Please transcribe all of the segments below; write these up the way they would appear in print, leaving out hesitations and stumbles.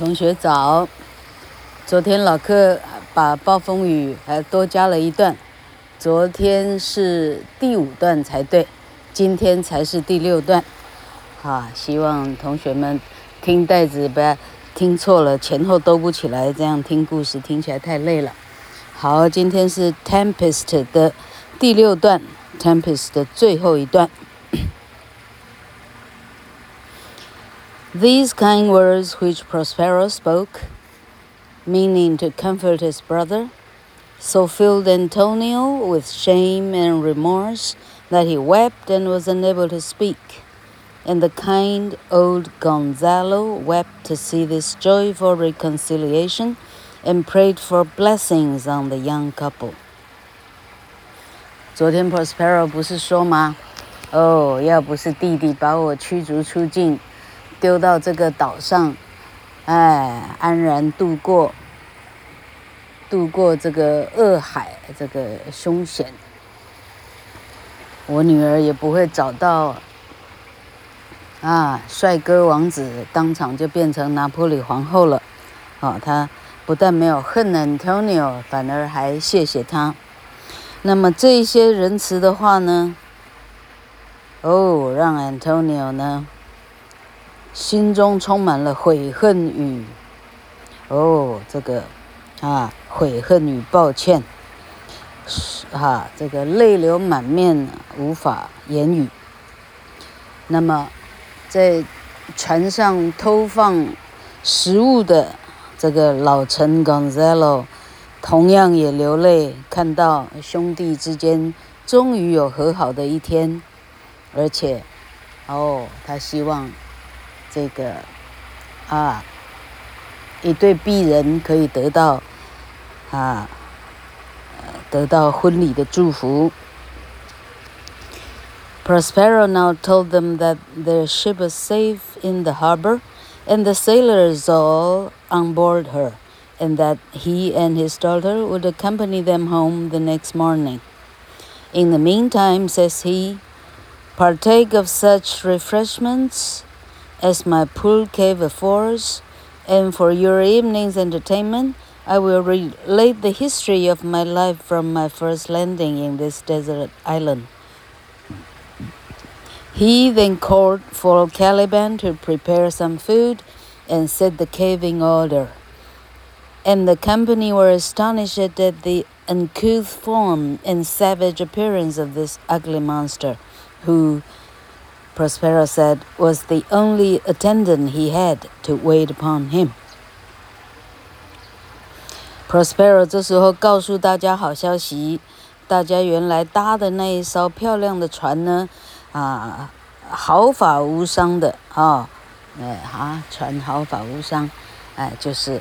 同学早。昨天老客把暴风雨还多加了一段，昨天是第5段才对，今天才是第6段。啊，希望同学们听带子不要听错了，前后兜不起来，这样听故事听起来太累了。好，今天是 Tempest 的第6段 ，Tempest 的最后一段。These kind words which Prospero spoke, meaning to comfort his brother, so filled Antonio with shame and remorse that he wept and was unable to speak. And the kind old Gonzalo wept to see this joyful reconciliation and prayed for blessings on the young couple. 昨天 Prospero 不是说吗？哦，要不是弟弟把我驱逐出境，丢到这个岛上，哎，安然度过这个恶海，这个凶险，我女儿也不会找到啊，帅哥王子当场就变成拿破里皇后了。哦，她不但没有恨 Antonio， 反而还谢谢他。那么这些仁慈的话呢，哦，让 Antonio 呢心中充满了悔恨与悔恨与抱歉，这个泪流满面，无法言语。那么在船上偷放食物的这个老臣 Gonzalo 同样也流泪，看到兄弟之间终于有和好的一天，而且他希望这个一对璧人可以得到婚礼的祝福。Prospero now told them that their ship was safe in the harbor, and the sailors all on board her, and that he and his daughter would accompany them home the next morning. In the meantime, says he, partake of such refreshments as my pool cave affords, and for your evening's entertainment, I will relate the history of my life from my first landing in this desert island. He then called for Caliban to prepare some food and set the cave in order, and the company were astonished at the uncouth form and savage appearance of this ugly monster, who, Prospero said, was the only attendant he had to wait upon him. Prospero 这时候告诉大家好消息，大家原来搭的那一艘漂亮的船呢，毫发无伤的船毫发无伤，就是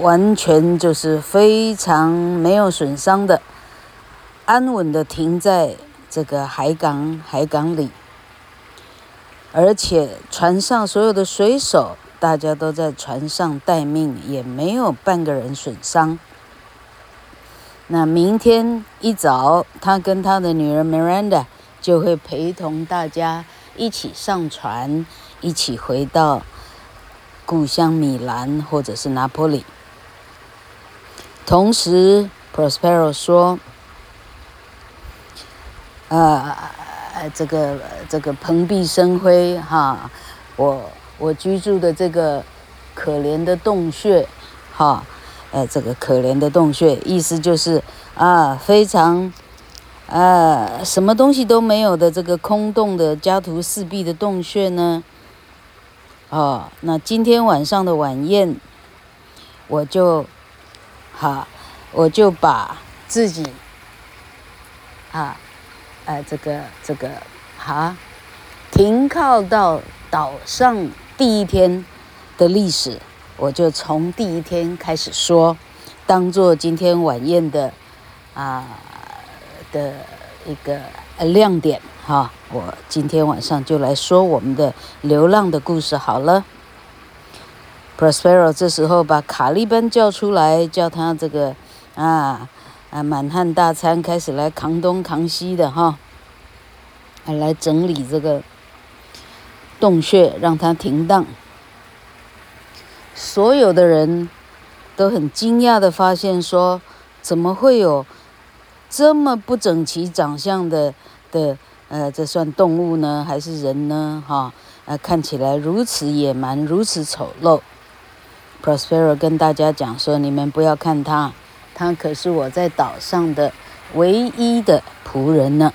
完全就是非常没有损伤的，安稳的停在这个海港里。而且船上所有的水手，大家都在船上待命，也没有半个人损伤。那明天一早，他跟他的女儿 Miranda 就会陪同大家一起上船，一起回到故乡米兰或者是拿坡里。同时 Prospero 说，这个蓬荜生辉哈，我居住的这个可怜的洞穴哈，这个可怜的洞穴，意思就是非常什么东西都没有的这个空洞的家徒四壁的洞穴呢，那今天晚上的晚宴，我就把自己停靠到岛上第一天的历史，我就从第一天开始说，当做今天晚宴的的一个亮点哈。我今天晚上就来说我们的流浪的故事好了。Prospero 这时候把卡利班叫出来，叫他这个满汉大餐开始来扛东扛西的哈，来整理这个洞穴，让它停当。所有的人都很惊讶地发现说，怎么会有这么不整齐长相的这算动物呢，还是人呢？看起来如此野蛮，如此丑陋。Prospero 跟大家讲说，你们不要看他，他可是我在岛上的唯一的仆人呢。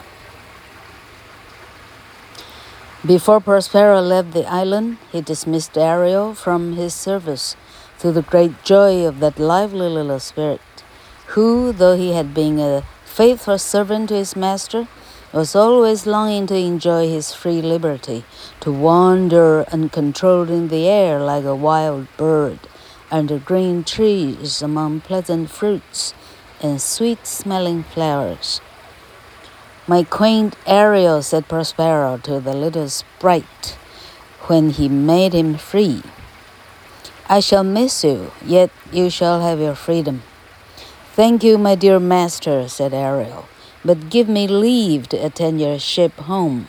Before Prospero left the island, he dismissed Ariel from his service, to the great joy of that lively little spirit, who, though he had been a faithful servant to his master, was always longing to enjoy his free liberty, to wander uncontrolled in the air like a wild bird, under green trees, among pleasant fruits and sweet-smelling flowers. My quaint Ariel, said Prospero to the little sprite, when he made him free. I shall miss you, yet you shall have your freedom. Thank you, my dear master, said Ariel, but give me leave to attend your ship home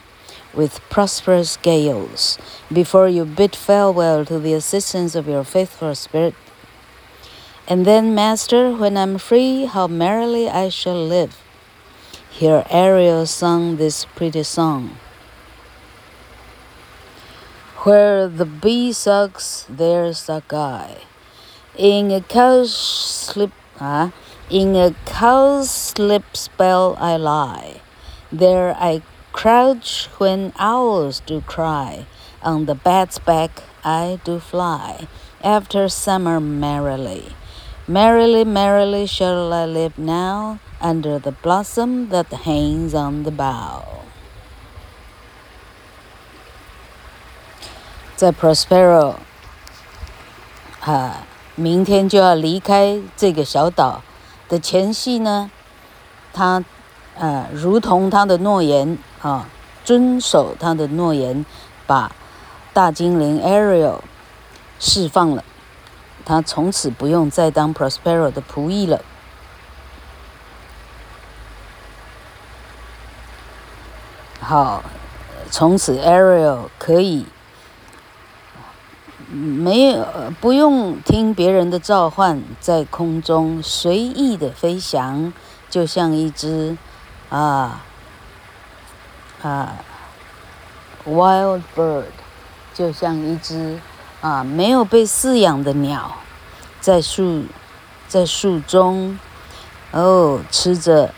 with prosperous gales, before you bid farewell to the assistance of your faithful spirit. And then, master, when I'm free, how merrily I shall live. Here Ariel sung this pretty song.Where the bee sucks, there's a guy. In a cowslip spell I lie. There I crouch when owls do cry. On the bat's back I do fly. After summer merrily. Merrily, merrily shall I live now, under the blossom that hangs on the bough.在 Prospero 明天就要离开这个小岛的前夕呢，他如同他的诺言遵守他的诺言，把大精灵 Ariel 释放了，他从此不用再当 Prospero 的仆役了。好，从此 Ariel 可以不用听别人的召唤，在空中随意的飞翔，就像一只wild bird， 就像一只没有被饲养的鸟，在树中吃着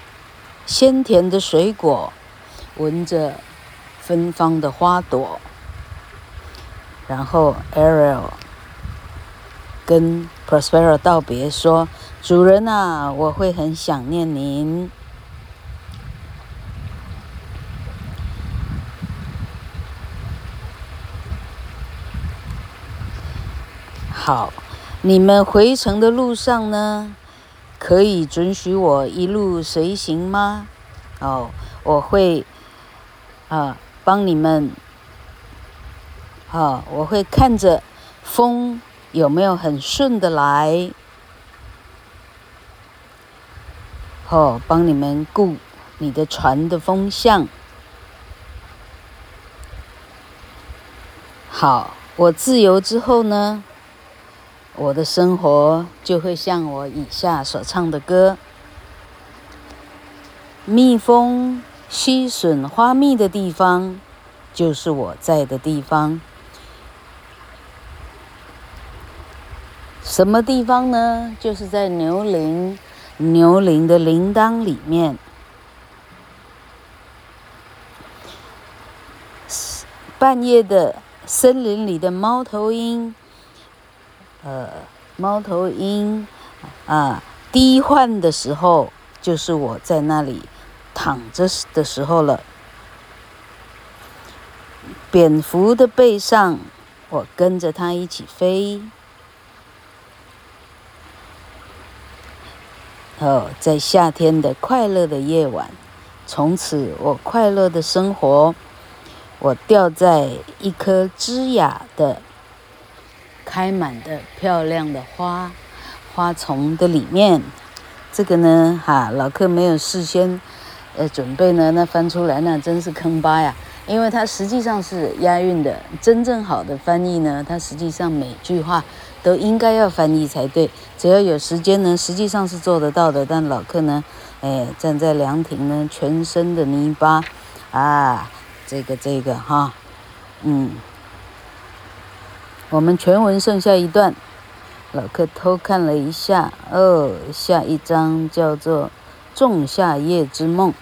鲜甜的水果，闻着芬芳的花朵。然后 Ariel 跟 Prospero 道别说，主人啊，我会很想念您。好，你们回程的路上呢，可以准许我一路随行吗？我会帮你们我会看着风有没有很顺的来，帮你们顾你的船的风向。好，我自由之后呢，我的生活就会像我以下所唱的歌。蜜蜂吸吮花蜜的地方，就是我在的地方。什么地方呢？就是在牛铃的铃铛里面。半夜的森林里的猫头鹰低唤的时候，就是我在那里躺着的时候了。蝙蝠的背上，我跟着它一起飞。在夏天的快乐的夜晚，从此我快乐的生活。我吊在一棵枝桠的开满的漂亮的花丛的里面。这个呢，老客没有事先准备呢，那翻出来那真是坑巴呀。因为它实际上是押韵的。真正好的翻译呢，它实际上每句话都应该要翻译才对。只要有时间呢，实际上是做得到的。但老克呢，站在凉亭呢，全身的泥巴啊，这个哈，我们全文剩下一段。老克偷看了一下，下一章叫做仲夏夜之梦。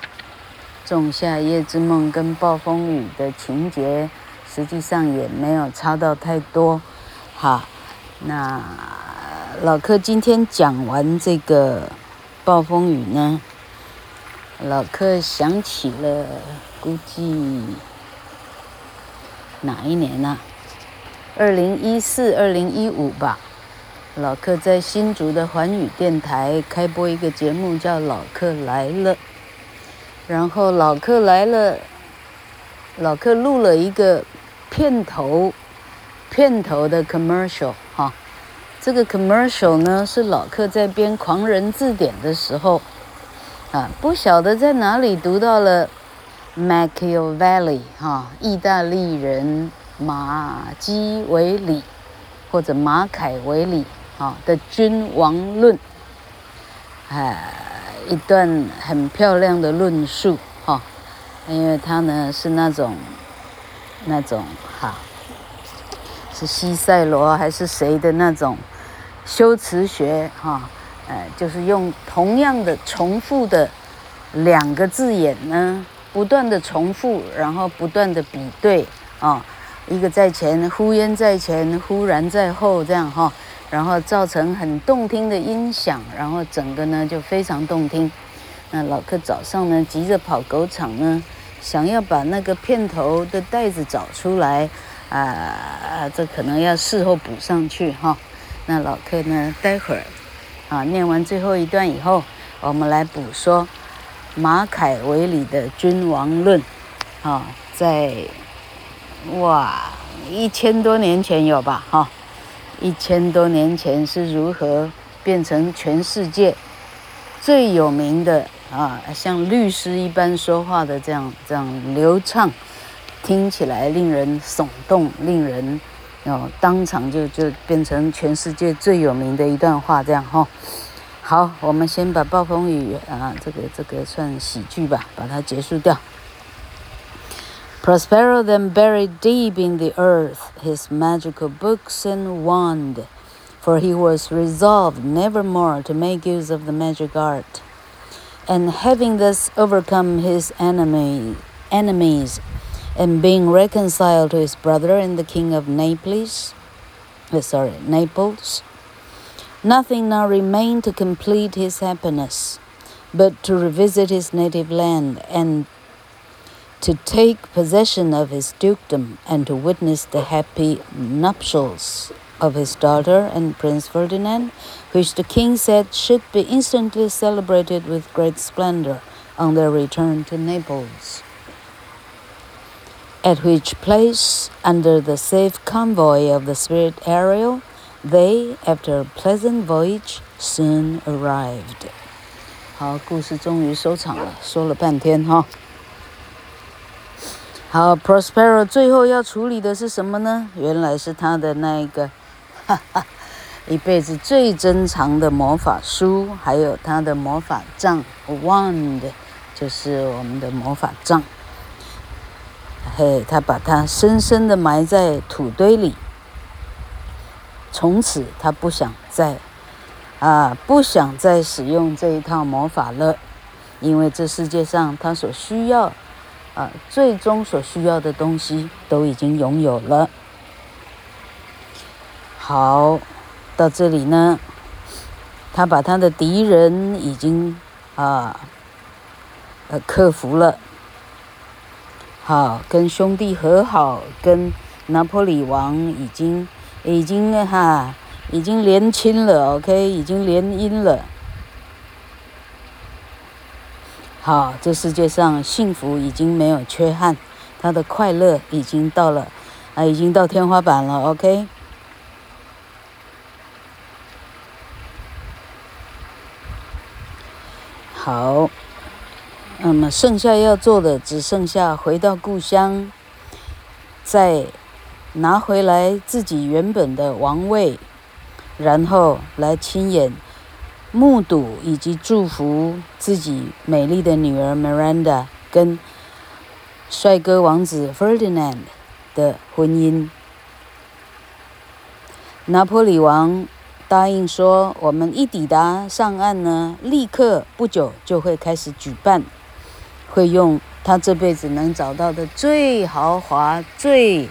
仲夏夜之梦跟暴风雨的情节实际上也没有差到太多。好，那老克今天讲完这个暴风雨呢，老克想起了估计哪一年啊？2014、2015吧。老克在新竹的环宇电台开播一个节目叫老克来了，然后老克来了，老克录了一个片头的 commercial 哈，这个 commercial 呢是老克在编狂人字典的时候啊，不晓得在哪里读到了 Machiavelli 哈，意大利人马基维里或者马凯维里的君王论，一段很漂亮的论述，因为他呢是那种是西塞罗还是谁的那种修辞学，就是用同样的重复的两个字眼呢不断的重复，然后不断的比对啊。一个在前，忽焉在前，忽然在后，这样哈，然后造成很动听的音响，然后整个呢就非常动听。那老克早上呢急着跑狗场呢，想要把那个片头的带子找出来啊，这可能要事后补上去哈。那老克呢待会儿啊念完最后一段以后，我们来补说马凯维里的君王论啊，在。哇，1000多年前有吧？哈，1000多年前是如何变成全世界最有名的啊，像律师一般说话的这样流畅，听起来令人耸动，令人当场就变成全世界最有名的一段话这样哈。好，我们先把暴风雨啊，这个算喜剧吧，把它结束掉。Prospero then buried deep in the earth his magical books and wand, for he was resolved never more to make use of the magic art. And having thus overcome his enemies, and being reconciled to his brother and the king of Naples, nothing now remained to complete his happiness, but to revisit his native land and to take possession of his dukedom and to witness the happy nuptials of his daughter and Prince Ferdinand, which the king said should be instantly celebrated with great splendor on their return to Naples, at which place, under the safe convoy of the spirit Ariel, they, after a pleasant voyage, soon arrived. 好，故事终于收场了，说了半天哈。好 ，Prospero 最后要处理的是什么呢？原来是他的那一个，一辈子最珍藏的魔法书，还有他的魔法杖 ，wand， 就是我们的魔法杖。嘿，他把它深深地埋在土堆里，从此他不想再使用这一套魔法了，因为这世界上他所需要。最终所需要的东西都已经拥有了。好，到这里呢，他把他的敌人已经克服了。好，跟兄弟和好，跟拿破里王已经联亲了 ，OK， 已经联姻了。好，这世界上幸福已经没有缺憾，他的快乐已经到天花板了 ，OK。好，那么剩下要做的只剩下回到故乡，再拿回来自己原本的王位，然后来亲眼目睹以及祝福自己美丽的女儿 Miranda 跟帅哥王子 Ferdinand 的婚姻。拿破里王答应说，我们一抵达上岸呢，立刻不久就会开始举办，会用他这辈子能找到的最豪华最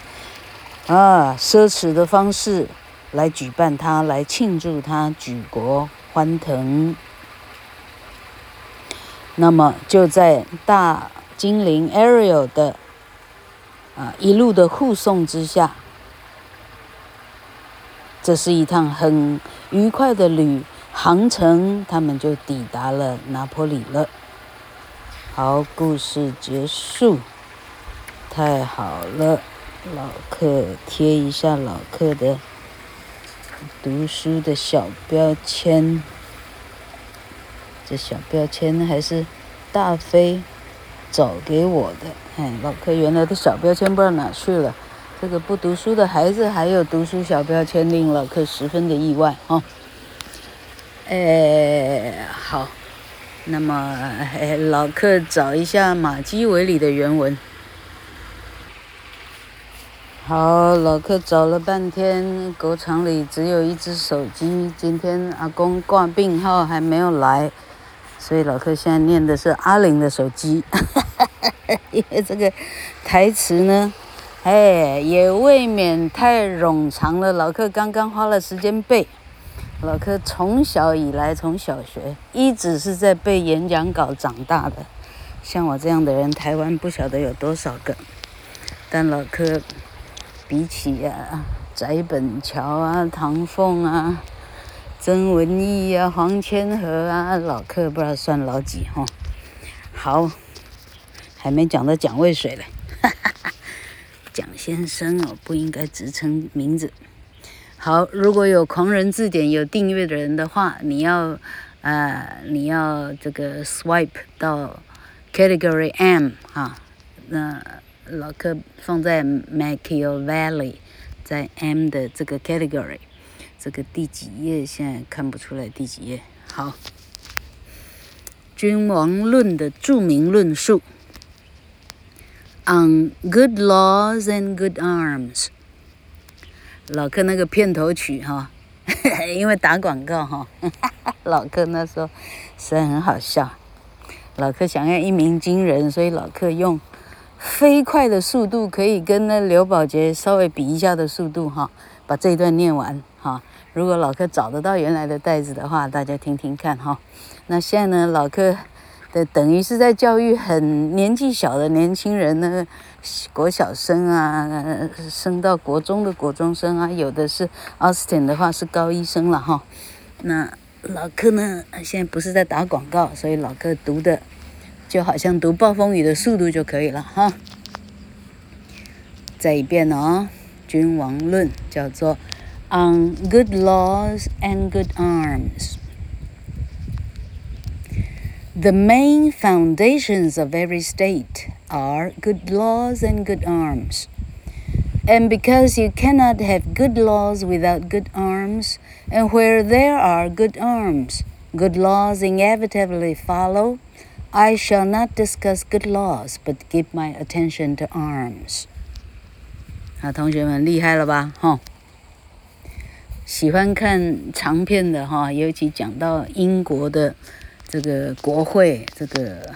奢侈的方式来举办他，来庆祝他举国欢腾。那么就在大精灵 Ariel 的一路的护送之下，这是一趟很愉快的航程，他们就抵达了拿坡里了。好，故事结束，太好了。老客贴一下老客的读书的小标签，这小标签还是大飞找给我的。老客原来的小标签不知道哪去了，这个不读书的孩子还有读书小标签，令老客十分的意外好，那么老客找一下马基维里的原文。好，老客找了半天，狗场里只有一只手机，今天阿公挂病号还没有来，所以老客现在念的是阿玲的手机因为这个台词呢也未免太冗长了，老客刚刚花了时间背。老客从小以来，从小学一直是在背演讲稿长大的，像我这样的人台湾不晓得有多少个，但老客比起翟本桥唐凤曾文义黄千和老客不知道算老几好，还没讲到蒋渭水嘞，蒋先生我不应该直称名字。好，如果有狂人字典有订阅的人的话，你要这个 swipe 到 category M 老客放在 Machiavelli 在 M 的这个 category， 这个第几页现在看不出来第几页。好，君王论的著名论述 On good laws and good arms， 老客那个片头曲因为打广告老客那时候实在很好笑，老客想要一鸣惊人，所以老客用飞快的速度可以跟那刘宝杰稍微比一下的速度把这一段念完如果老客找得到原来的带子的话，大家听听看那现在呢，老客的等于是在教育很年纪小的年轻人呢，国小生升到国中的国中生有的是 Austin 的话是高一生了那老客呢现在不是在打广告，所以老客读的就好像读暴风雨的速度就可以了再一遍君王论叫做 On good laws and good arms, the main foundations of every state are good laws and good arms, and because you cannot have good laws without good arms, and where there are good arms, good laws inevitably follow, I shall not discuss good laws, but give my attention to arms. 同学们厉害了吧喜欢看长片的尤其讲到英国的这个国会，这个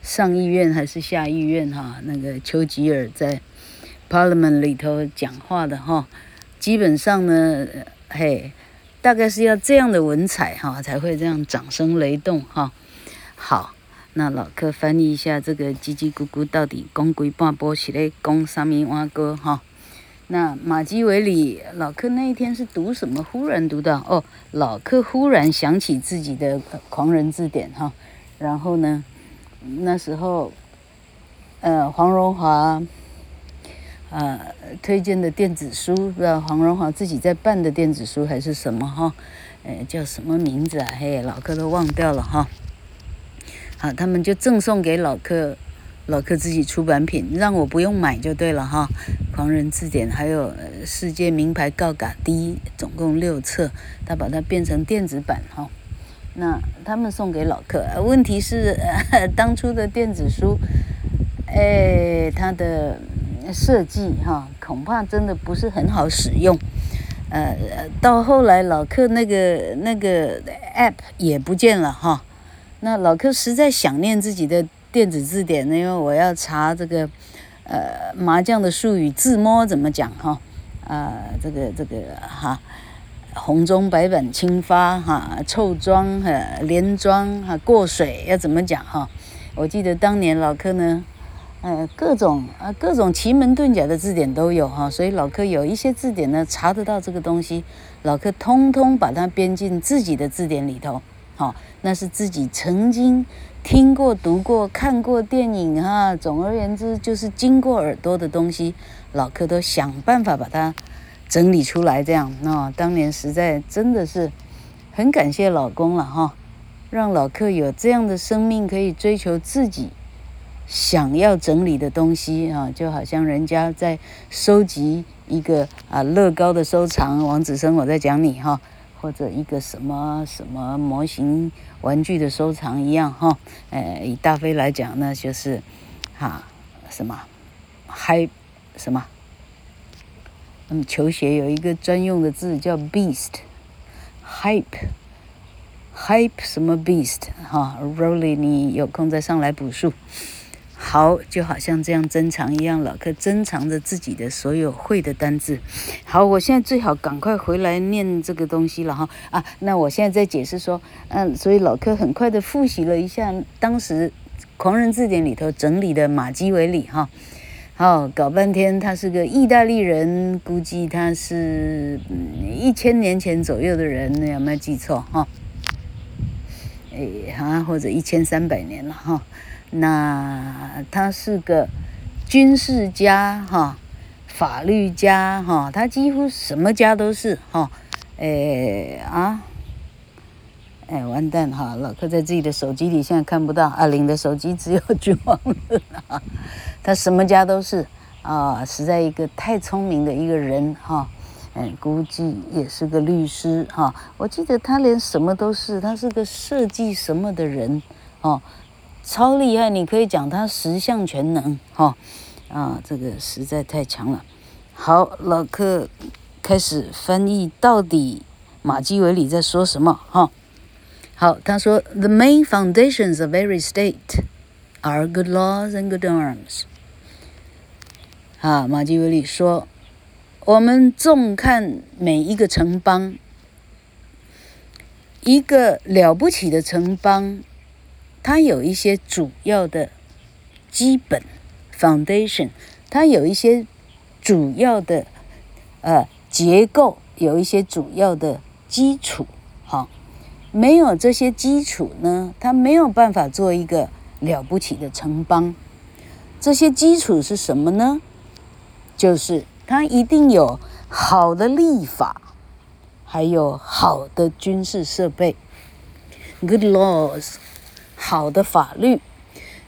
上议院还是下议院那个丘吉尔在 Parliament 里头讲话的基本上呢大概是要这样的文采才会这样掌声雷动好，那老客翻译一下这个叽叽咕咕到底讲几半波是咧讲啥物碗糕那马基维里老客那一天是读什么？忽然读到老客忽然想起自己的狂人字典然后呢，那时候黄荣华推荐的电子书，不知道黄荣华自己在办的电子书还是什么叫什么名字老客都忘掉了啊，他们就赠送给老客自己出版品，让我不用买就对了哈。狂人字典还有世界名牌高嘎低，总共6册，他把它变成电子版哈。那他们送给老客，问题是当初的电子书，它的设计哈，恐怕真的不是很好使用。到后来老客那个 app 也不见了哈。那老客实在想念自己的电子字典呢，因为我要查这个麻将的术语自摸怎么讲哈，这个哈，红中白板青发哈，臭庄哈，连庄哈，过水要怎么讲哈？我记得当年老客呢，各种奇门遁甲的字典都有哈，所以老客有一些字典呢查得到这个东西，老客通通把它编进自己的字典里头。好，那是自己曾经听过、读过、看过电影哈。总而言之，就是经过耳朵的东西，老客都想办法把它整理出来。这样啊，当年实在真的是很感谢老公了哈，让老客有这样的生命，可以追求自己想要整理的东西啊。就好像人家在收集一个乐高的收藏，王子生我在讲你哈。或者一个什么模型玩具的收藏一样哈，以大飞来讲呢，就是球鞋有一个专用的字叫 beast，hype 什么 beast 哈 ，Rolly 你有空再上来补述。好，就好像这样珍藏一样，老客珍藏着自己的所有会的单字。好，我现在最好赶快回来念这个东西了哈。那我现在在解释说，所以老客很快的复习了一下当时狂人字典里头整理的马基维里哈。好，搞半天他是个意大利人，估计他是1000年前左右的人，有没有记错哈？或者1300年了哈。那他是个军事家哈，法律家哈，他几乎什么家都是哈。完蛋哈！老客在自己的手机里现在看不到，阿玲的手机只有君王论啊。他什么家都是啊，实在一个太聪明的一个人哈。估计也是个律师哈。我记得他连什么都是，他是个设计什么的人哦。超厉害，你可以讲他10项全能哈，这个实在太强了。好，老客开始翻译，到底马基维里在说什么哈？好，他说 ：The main foundations of every state are good laws and good arms。马基维里说，我们纵看每一个城邦，一个了不起的城邦。它有一些主要的基本 foundation， 它有一些主要的结构，有一些主要的基础。好，没有这些基础呢，它没有办法做一个了不起的城邦。这些基础是什么呢？就是它一定有好的立法，还有好的军事设备 ，good laws。好的法律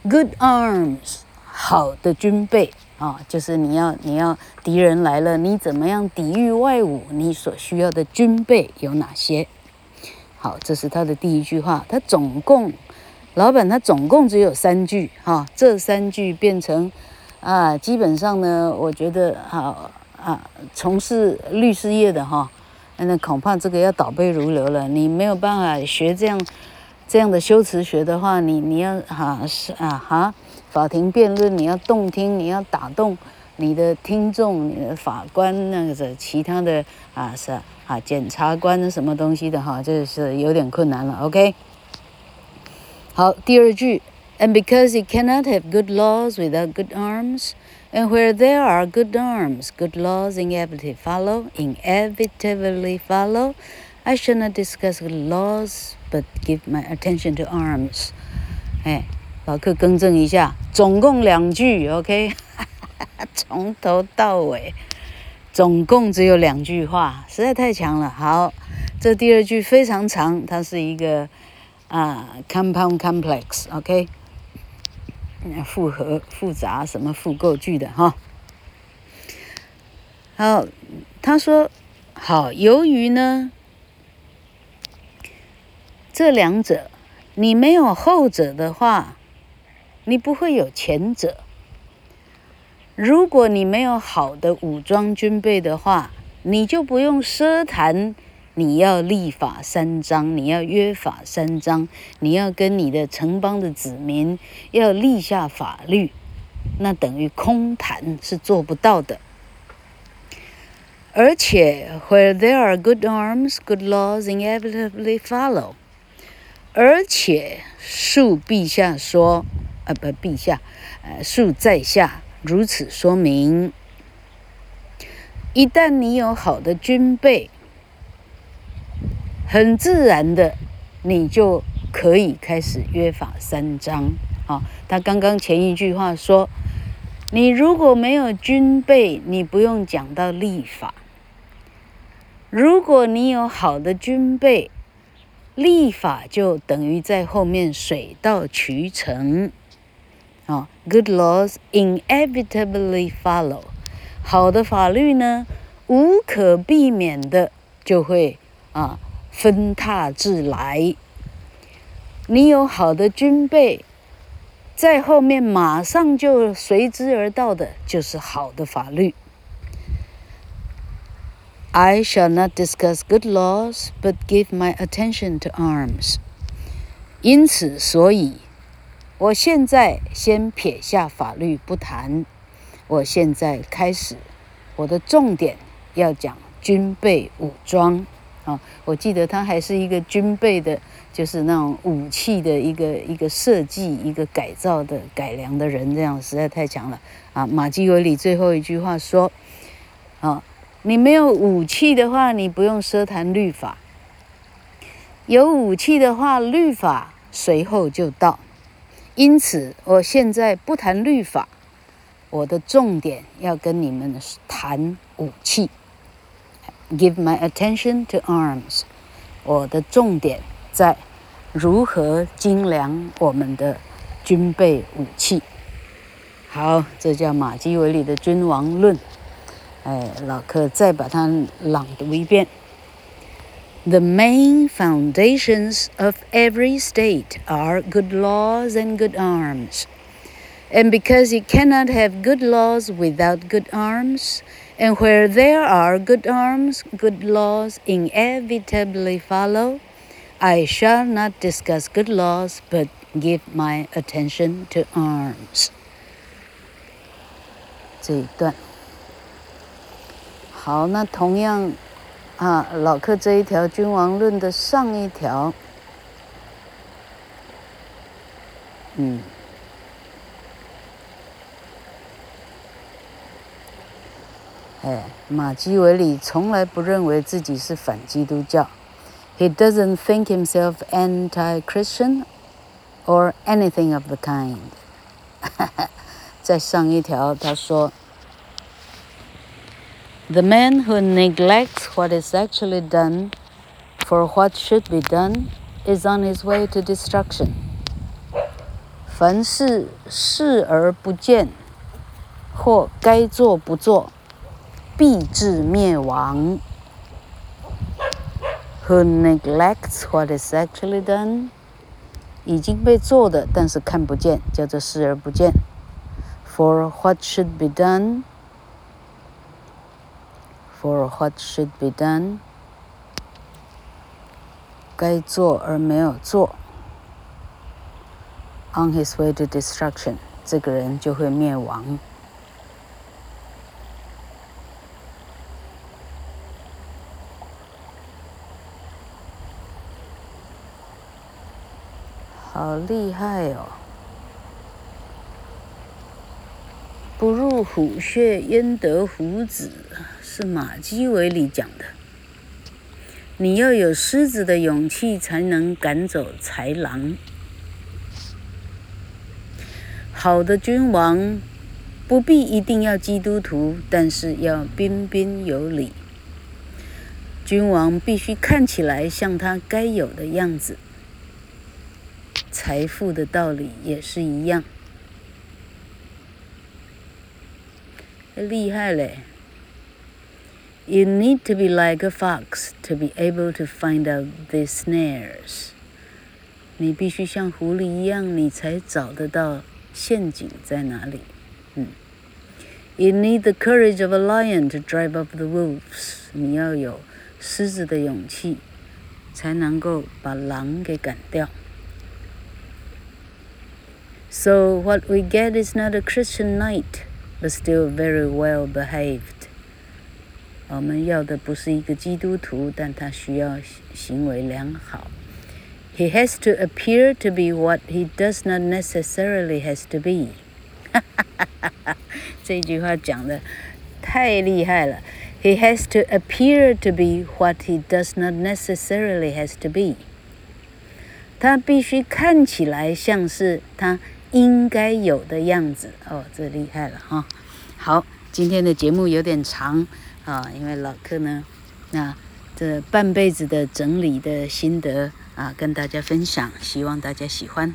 ，good arms， 好的军备啊，就是你要敌人来了，你怎么样抵御外侮？你所需要的军备有哪些？好，这是他的第一句话。他总共只有3句哈，这3句变成基本上呢，我觉得从事律师业的哈，那恐怕这个要倒背如流了，你没有办法学这样的修辞学的话，你要法庭辩论，你要动听，你要打动你的听众，你的法官那个其他的检察官什么东西的哈，就是有点困难了。OK， 好，第2句 ，And because you cannot have good laws without good arms, and where there are good arms, good laws inevitably follow. I shall not discuss laws.But give my attention to arms。 老客更正一下，总共2句 OK 从头到尾总共只有2句话，实在太强了。好，这第2句非常长，它是一个 compound complex，OK，复合、复杂什么复构句的哈。好，他说好，由于呢这两者，你没有后者的话，你不会有前者。如果你没有好的武装军备的话，你就不用奢谈你要立法三章，你要约法三章，你要跟你的城邦的子民要立下法律，那等于空谈，是做不到的。而且 where there are good arms, good laws inevitably follow。 而且恕陛下说，恕在下如此说明，一旦你有好的军备，很自然的你就可以开始约法三章。他刚刚前一句话说，你如果没有军备，你不用讲到立法。如果你有好的军备，立法就等于在后面水到渠成。Good laws inevitably follow， 好的法律呢，无可避免的就会分沓至来。你有好的军备，在后面马上就随之而到的就是好的法律。I shall not discuss good laws, but give my attention to arms。 因此所以，我现在先撇下法律不谈，我现在开始，我的重点要讲军备武装。我记得它还是一个军备的，就是那种武器的一个设计、一个改造的改良的人，这样实在太强了马基维里最后一句话说，你没有武器的话，你不用奢谈律法；有武器的话，律法随后就到。因此我现在不谈律法，我的重点要跟你们谈武器。Give my attention to arms， 我的重点在如何精良我们的军备武器。好，这叫马基维里的君王论。老客再把它朗读一遍。 The main foundations of every state are good laws and good arms. And because you cannot have good laws without good arms, and where there are good arms, good laws inevitably follow. I shall not discuss good laws, but give my attention to arms. 这一段。好，那同样老克这一条君王论的上一条。马基维里从来不认为自己是反基督教。He doesn't think himself anti-Christian or anything of the kind. 在上一条他说 The man who neglects what is actually done for what should be done is on his way to destruction. 凡事视而不见或该做不做，必致灭亡。 Who neglects what is actually done， 已经被做的但是看不见，叫做视而不见。 For what should be done， 该做而没有做。 On his way to destruction， 这个人就会灭亡。好厉害哦！不入虎穴，焉得虎子，是马基维里讲的。你要有狮子的勇气，才能赶走豺狼。好的君王不必一定要基督徒，但是要彬彬有礼。君王必须看起来像他该有的样子。财富的道理也是一样。厉害嘞！ You need to be like a fox to be able to find out the snares. 你必须像狐狸一样，你才找得到陷阱在哪里。You need the courage of a lion to drive up the wolves. 你要有狮子的勇气，才能够把狼给赶掉。So what we get is not a Christian knight, but still very well behaved. 我们要的不是一个基督徒，但他需要行为良好。He has to appear to be what he does not necessarily has to be. 这句话讲的太厉害了。He has to appear to be what he does not necessarily has to be. 他必须看起来像是他应该有的样子。哦，这厉害了哈！好，今天的节目有点长。因为老克呢，这半辈子的整理的心得跟大家分享，希望大家喜欢。